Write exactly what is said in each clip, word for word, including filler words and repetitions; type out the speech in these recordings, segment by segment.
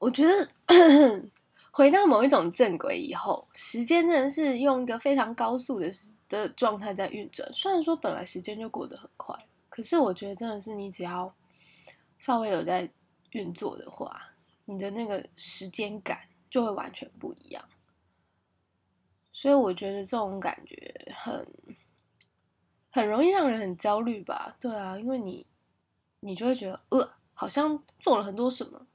我觉得回到某一种正轨以后，时间真的是用一个非常高速的的状态在运转。虽然说本来时间就过得很快，可是我觉得真的是你只要稍微有在运作的话，你的那个时间感就会完全不一样。所以我觉得这种感觉很很容易让人很焦虑吧。对啊，因为你你就会觉得呃好像做了很多什么，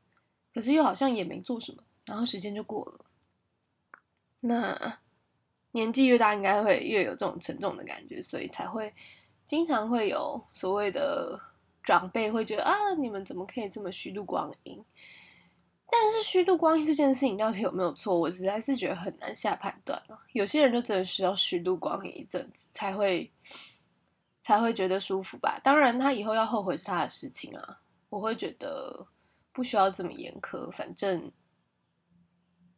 可是又好像也没做什么，然后时间就过了。那年纪越大应该会越有这种沉重的感觉，所以才会经常会有所谓的长辈会觉得啊，你们怎么可以这么虚度光阴。但是虚度光阴这件事情到底有没有错，我实在是觉得很难下判断了。有些人就真的需要虚度光阴一阵子才会才会觉得舒服吧。当然他以后要后悔是他的事情啊，我会觉得不需要这么严苛。反正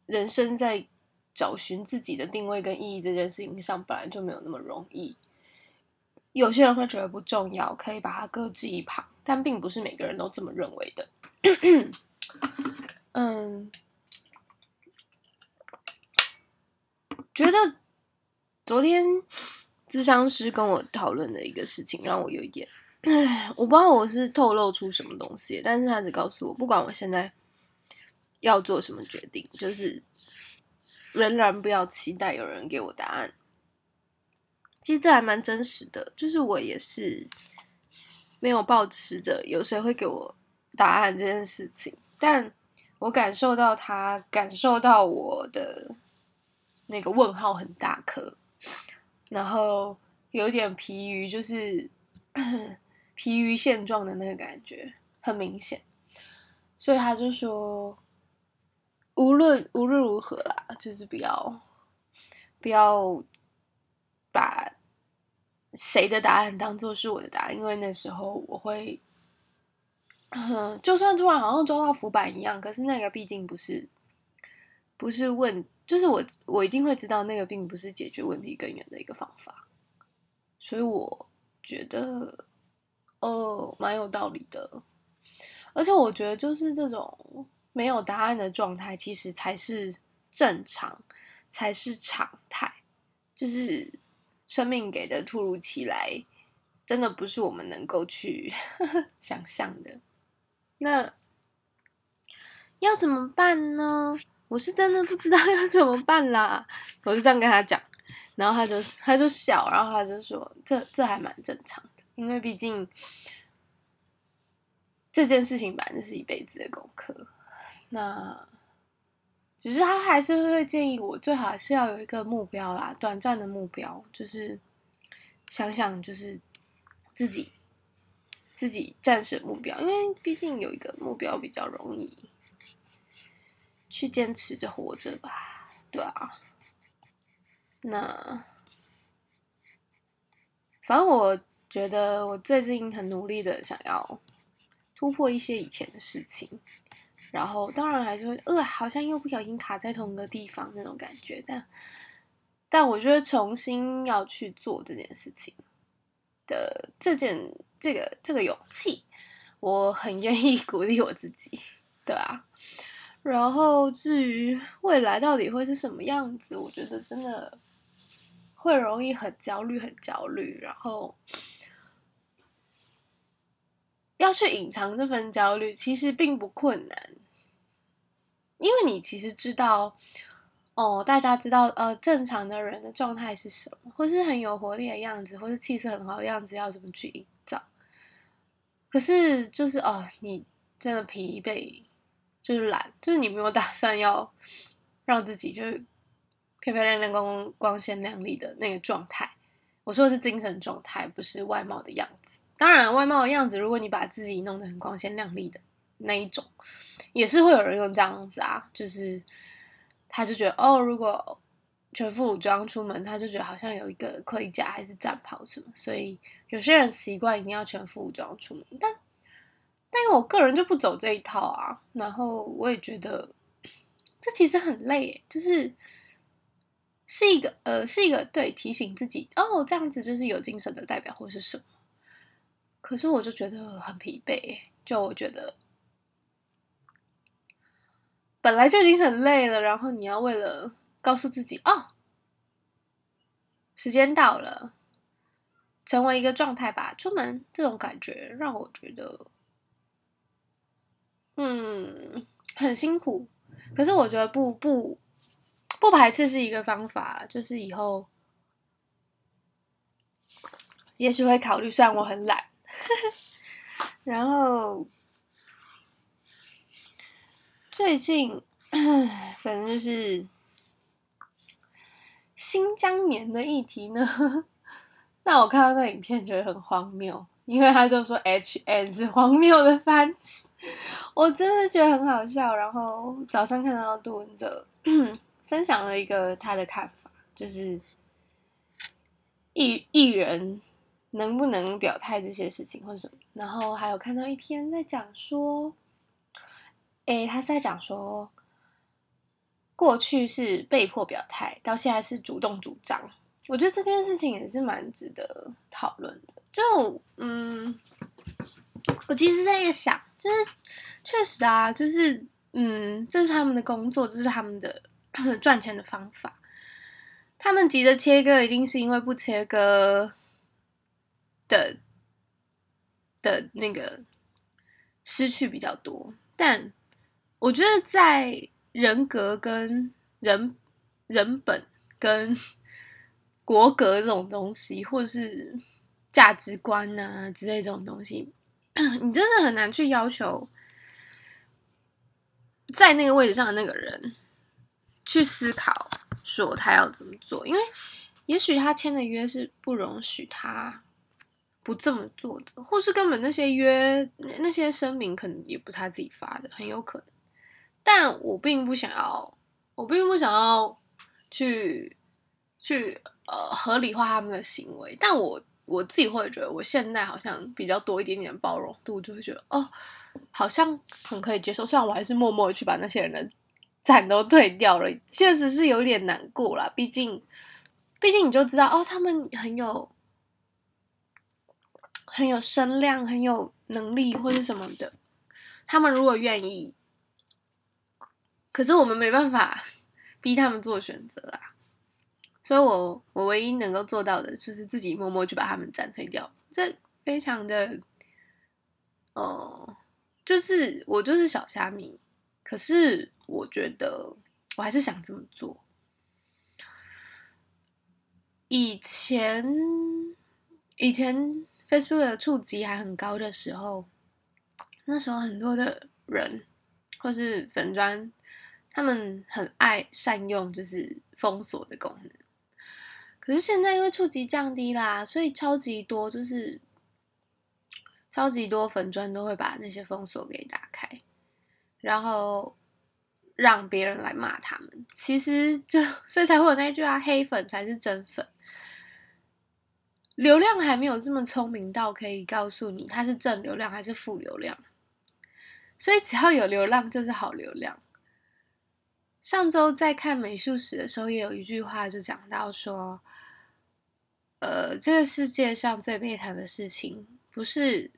人生在找寻自己的定位跟意义这件事情上本来就没有那么容易。有些人会觉得不重要，可以把它搁置一旁，但并不是每个人都这么认为的。嗯，觉得昨天諮商师跟我讨论的一个事情让我有一点，我不知道我是透露出什么东西，但是他只告诉我，不管我现在要做什么决定，就是仍然不要期待有人给我答案。其实这还蛮真实的，就是我也是没有抱持着有谁会给我答案这件事情，但我感受到他感受到我的那个问号很大颗，然后有点疲于，就是疲于现状的那个感觉很明显。所以他就说无论无论如何啦，就是不要不要把谁的答案当作是我的答案，因为那时候我会嗯、就算突然好像抓到浮板一样，可是那个毕竟不是不是问，就是我我一定会知道那个并不是解决问题根源的一个方法。所以我觉得哦蛮有道理的。而且我觉得就是这种没有答案的状态其实才是正常，才是常态。就是生命给的突如其来真的不是我们能够去想象的。那要怎么办呢？我是真的不知道要怎么办啦。我就这样跟他讲，然后他就他就笑，然后他就说这这还蛮正常的，因为毕竟这件事情本来就是一辈子的功课。那只是他还是会建议我最好是要有一个目标啦，短暂的目标，就是想想就是自己自己暂时目标，因为毕竟有一个目标比较容易去坚持着活着吧。对啊，那反正我觉得我最近很努力的想要突破一些以前的事情，然后当然还是会呃好像又不小心卡在同一个地方那种感觉，但但我觉得重新要去做这件事情的这件这个这个勇气，我很愿意鼓励我自己，对啊。然后至于未来到底会是什么样子，我觉得真的会容易很焦虑，很焦虑。然后要去隐藏这份焦虑，其实并不困难，因为你其实知道。哦，大家知道，呃，正常的人的状态是什么，或是很有活力的样子，或是气色很好的样子，要怎么去营造？可是就是哦，你真的疲惫，就是懒，就是你没有打算要让自己就是漂漂亮亮、光光鲜亮丽的那个状态。我说的是精神状态，不是外貌的样子。当然，外貌的样子，如果你把自己弄得很光鲜亮丽的那一种，也是会有人用这样子啊，就是。他就觉得哦，如果全副武装出门，他就觉得好像有一个盔甲还是战袍什么，所以有些人习惯一定要全副武装出门，但但我个人就不走这一套啊。然后我也觉得这其实很累耶，就是是一个呃是一个对提醒自己哦，这样子就是有精神的代表或是什么。可是我就觉得很疲惫耶，就我觉得本来就已经很累了，然后你要为了告诉自己哦，时间到了，成为一个状态吧，出门，这种感觉让我觉得嗯很辛苦。可是我觉得不不不排斥是一个方法，就是以后也许会考虑，虽然我很懒然后最近反正就是新疆棉的议题呢那我看到那影片觉得很荒谬，因为他就说 H N 是荒谬的番词，我真的觉得很好笑。然后早上看到杜文泽分享了一个他的看法，就是艺艺人能不能表态这些事情或者什么。然后还有看到一篇在讲说，诶，他是在讲说过去是被迫表态，到现在是主动主张。我觉得这件事情也是蛮值得讨论的。就嗯，我其实在想，就是确实啊，就是嗯，这是他们的工作，这是他们的赚钱的方法。他们急着切割，一定是因为不切割的的那个失去比较多。但我觉得在人格跟人人本跟国格这种东西，或是价值观啊之类这种东西，你真的很难去要求在那个位置上的那个人去思考说他要怎么做，因为也许他签的约是不容许他不这么做的，或是根本那些约那些声明可能也不是他自己发的，很有可能。但我并不想要，我并不想要去去。呃，合理化他们的行为，但我我自己会觉得，我现在好像比较多一点点包容度，就会觉得哦，好像很可以接受。虽然我还是默默去把那些人的赞都退掉了，确实是有点难过啦。毕竟，毕竟你就知道哦，他们很有很有声量，很有能力或是什么的，他们如果愿意，可是我们没办法逼他们做选择啦。所以我我唯一能够做到的就是自己默默去把他们暂退掉，这非常的，呃，就是我就是小虾米，可是我觉得我还是想这么做。以前以前 Facebook 的触及还很高的时候，那时候很多的人或是粉专，他们很爱善用就是封锁的功能。可是现在因为触及降低啦，所以超级多就是超级多粉专都会把那些封锁给打开，然后让别人来骂他们。其实就所以才会有那句啊，黑粉才是真粉。流量还没有这么聪明到可以告诉你它是正流量还是负流量，所以只要有流量就是好流量。上周在看美术史的时候，也有一句话就讲到说，呃，这个世界上最悲惨的事情，不是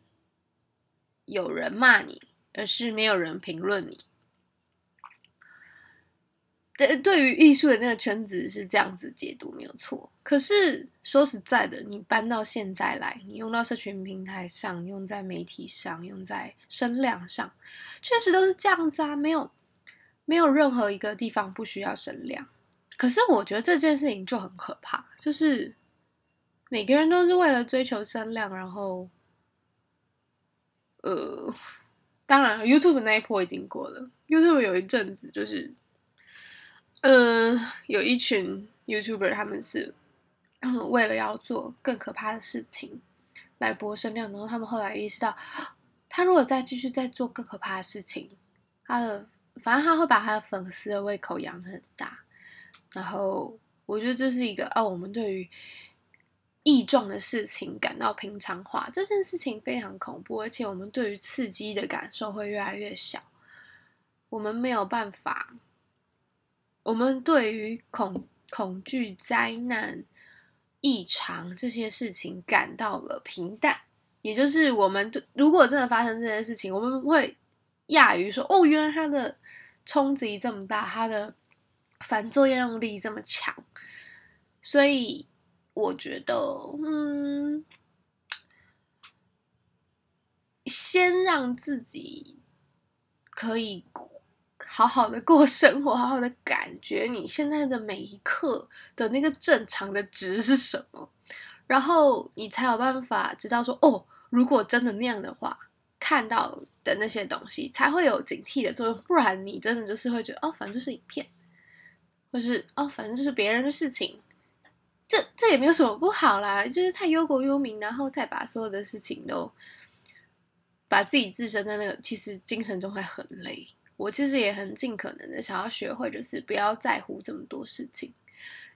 有人骂你，而是没有人评论你。对，对于艺术的那个圈子是这样子解读，没有错。可是说实在的，你搬到现在来，你用到社群平台上，用在媒体上，用在声量上，确实都是这样子啊，没有。没有任何一个地方不需要声量，可是我觉得这件事情就很可怕，就是每个人都是为了追求声量，然后，呃，当然 YouTube 那一波已经过了。YouTube 有一阵子就是，呃，有一群 YouTuber 他们是为了要做更可怕的事情来博声量，然后他们后来意识到，他如果再继续再做更可怕的事情，他的反正他会把他的粉丝的胃口养得很大，然后我觉得这是一个啊，我们对于异状的事情感到平常化，这件事情非常恐怖，而且我们对于刺激的感受会越来越小，我们没有办法，我们对于恐恐惧、灾难、异常这些事情感到了平淡，也就是我们如果真的发生这件事情，我们会。亚于说哦，原来他的冲击这么大，它的反作用力这么强，所以我觉得，嗯，先让自己可以好好的过生活，好好的感觉你现在的每一刻的那个正常的值是什么，然后你才有办法知道说，哦，如果真的那样的话，看到的那些东西才会有警惕的作用，不然你真的就是会觉得，哦，反正就是影片，或是哦，反正就是别人的事情，这这也没有什么不好啦，就是太忧国忧民，然后再把所有的事情都把自己置身在那个，其实精神中会很累。我其实也很尽可能的想要学会，就是不要在乎这么多事情，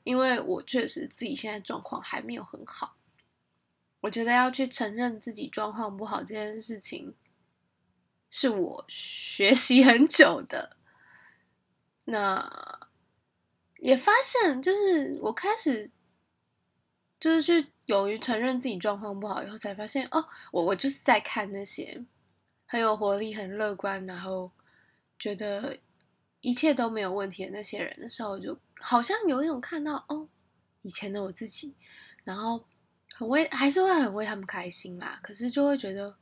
因为我确实自己现在状况还没有很好。我觉得要去承认自己状况不好这件事情是我学习很久的，那也发现就是我开始就是去勇于承认自己状况不好以后才发现，哦，我我就是在看那些很有活力很乐观然后觉得一切都没有问题的那些人的时候，我就好像有一种看到，哦，以前的我自己，然后很为还是会很为他们开心啦，可是就会觉得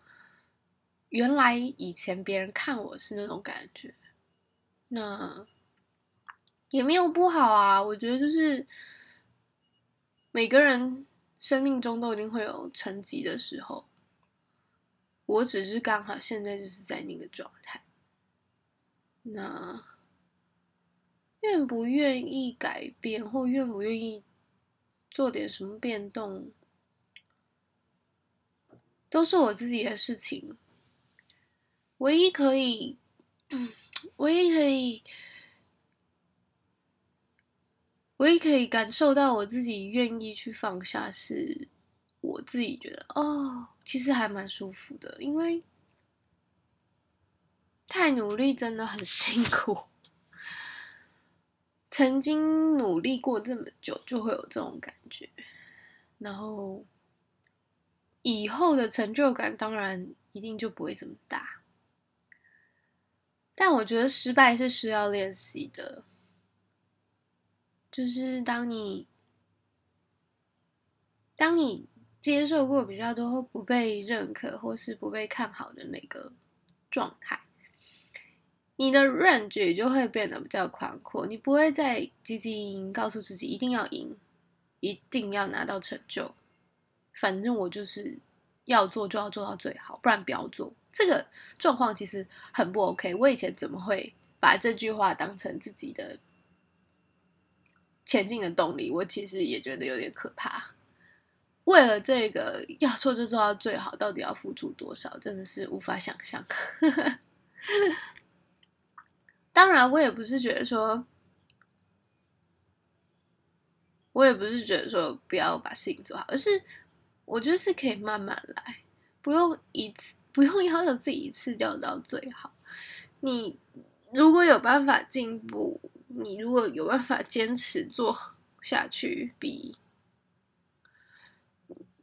原来以前别人看我是那种感觉，那也没有不好啊。我觉得就是每个人生命中都一定会有沉寂的时候，我只是刚好现在就是在那个状态，那愿不愿意改变或愿不愿意做点什么变动都是我自己的事情，唯一可以唯一可以唯一可以感受到我自己愿意去放下，是我自己觉得，哦，其实还蛮舒服的，因为太努力真的很辛苦，曾经努力过这么久就会有这种感觉，然后以后的成就感当然一定就不会这么大，但我觉得失败是需要练习的，就是当你当你接受过比较多不被认可或是不被看好的那个状态，你的 range 也就会变得比较宽阔，你不会再积极赢，告诉自己一定要赢，一定要拿到成就，反正我就是要做就要做到最好，不然不要做。这个状况其实很不 OK， 我以前怎么会把这句话当成自己的前进的动力，我其实也觉得有点可怕。为了这个要做就做到最好，到底要付出多少，真的是无法想象。当然我也不是觉得说我也不是觉得说不要把事情做好，而是我觉得是可以慢慢来，不用一次不用要求自己一次就到最好。你如果有办法进步，你如果有办法坚持做下去，比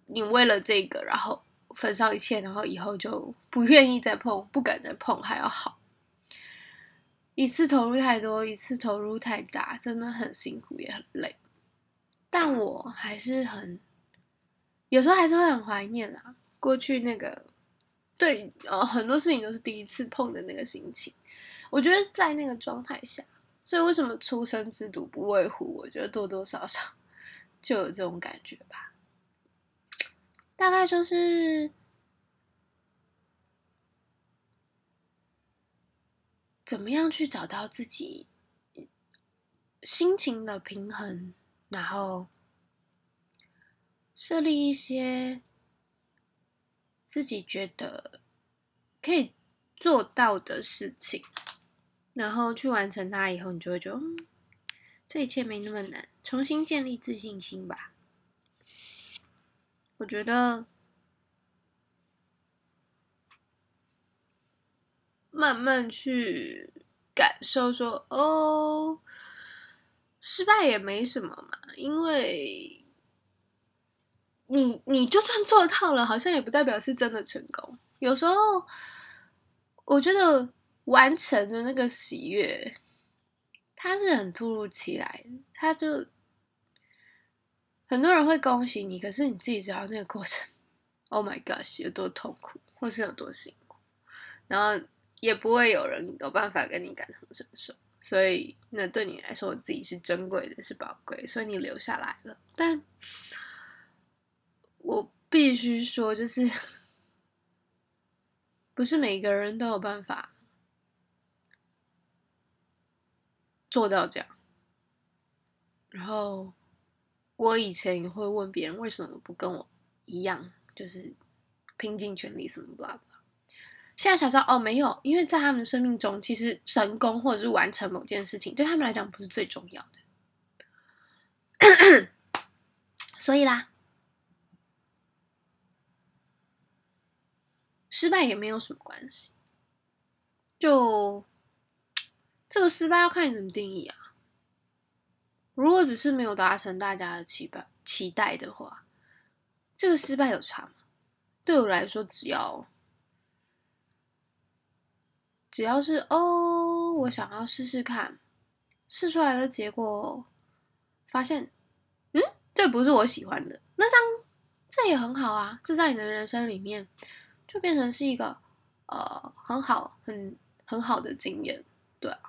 你为了这个然后焚烧一切，然后以后就不愿意再碰不敢再碰还要好。一次投入太多，一次投入太大，真的很辛苦也很累，但我还是很有时候还是会很怀念啦，过去那个对、呃、很多事情都是第一次碰的那个心情，我觉得在那个状态下，所以为什么初生之犊不畏虎，我觉得多多少少就有这种感觉吧。大概就是怎么样去找到自己心情的平衡，然后设立一些自己觉得可以做到的事情，然后去完成它以后，你就会觉得、嗯、这一切没那么难，重新建立自信心吧。我觉得慢慢去感受说，哦，失败也没什么嘛，因为你你就算做到了，好像也不代表是真的成功。有时候我觉得完成的那个喜悦，它是很突如其来的，它就很多人会恭喜你，可是你自己知道那个过程 ，Oh my gosh， 有多痛苦，或是有多辛苦，然后也不会有人有办法跟你感同身受，所以那对你来说，我自己是珍贵的，是宝贵，所以你留下来了。但我必须说，就是不是每个人都有办法做到这样，然后。我以前也会问别人为什么不跟我一样，就是拼尽全力什么 blah blah。现在才知道哦，没有，因为在他们的生命中，其实成功或者是完成某件事情，对他们来讲不是最重要的。所以啦，失败也没有什么关系。就这个失败要看你怎么定义啊。如果只是没有达成大家的期待期待的话，这个失败有差吗？对我来说，只要只要是哦，我想要试试看，试出来的结果发现，嗯，这不是我喜欢的，那这样这也很好啊，这在你的人生里面就变成是一个呃很好很很好的经验，对啊。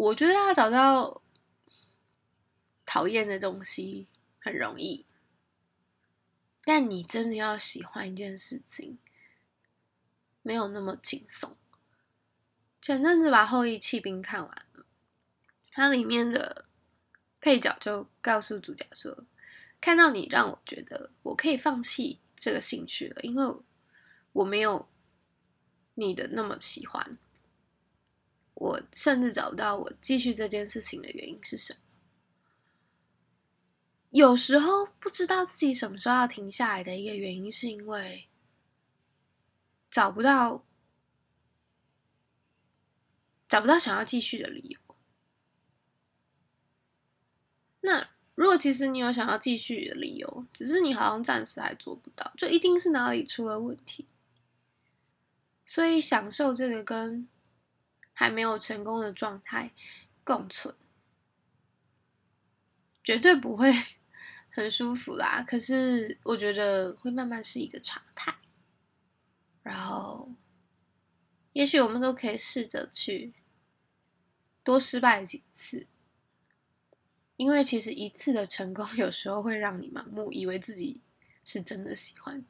我觉得要找到讨厌的东西很容易，但你真的要喜欢一件事情，没有那么轻松。前阵子把《后翼弃兵》看完了，它里面的配角就告诉主角说：“看到你让我觉得我可以放弃这个兴趣了，因为我没有你的那么喜欢。”我甚至找不到我继续这件事情的原因是什么。有时候不知道自己什么时候要停下来的一个原因，是因为找不到找不到想要继续的理由。那如果其实你有想要继续的理由，只是你好像暂时还做不到，就一定是哪里出了问题。所以享受这个跟还没有成功的状态共存，绝对不会很舒服啦，可是我觉得会慢慢是一个常态，然后也许我们都可以试着去多失败几次，因为其实一次的成功有时候会让你盲目以为自己是真的喜欢。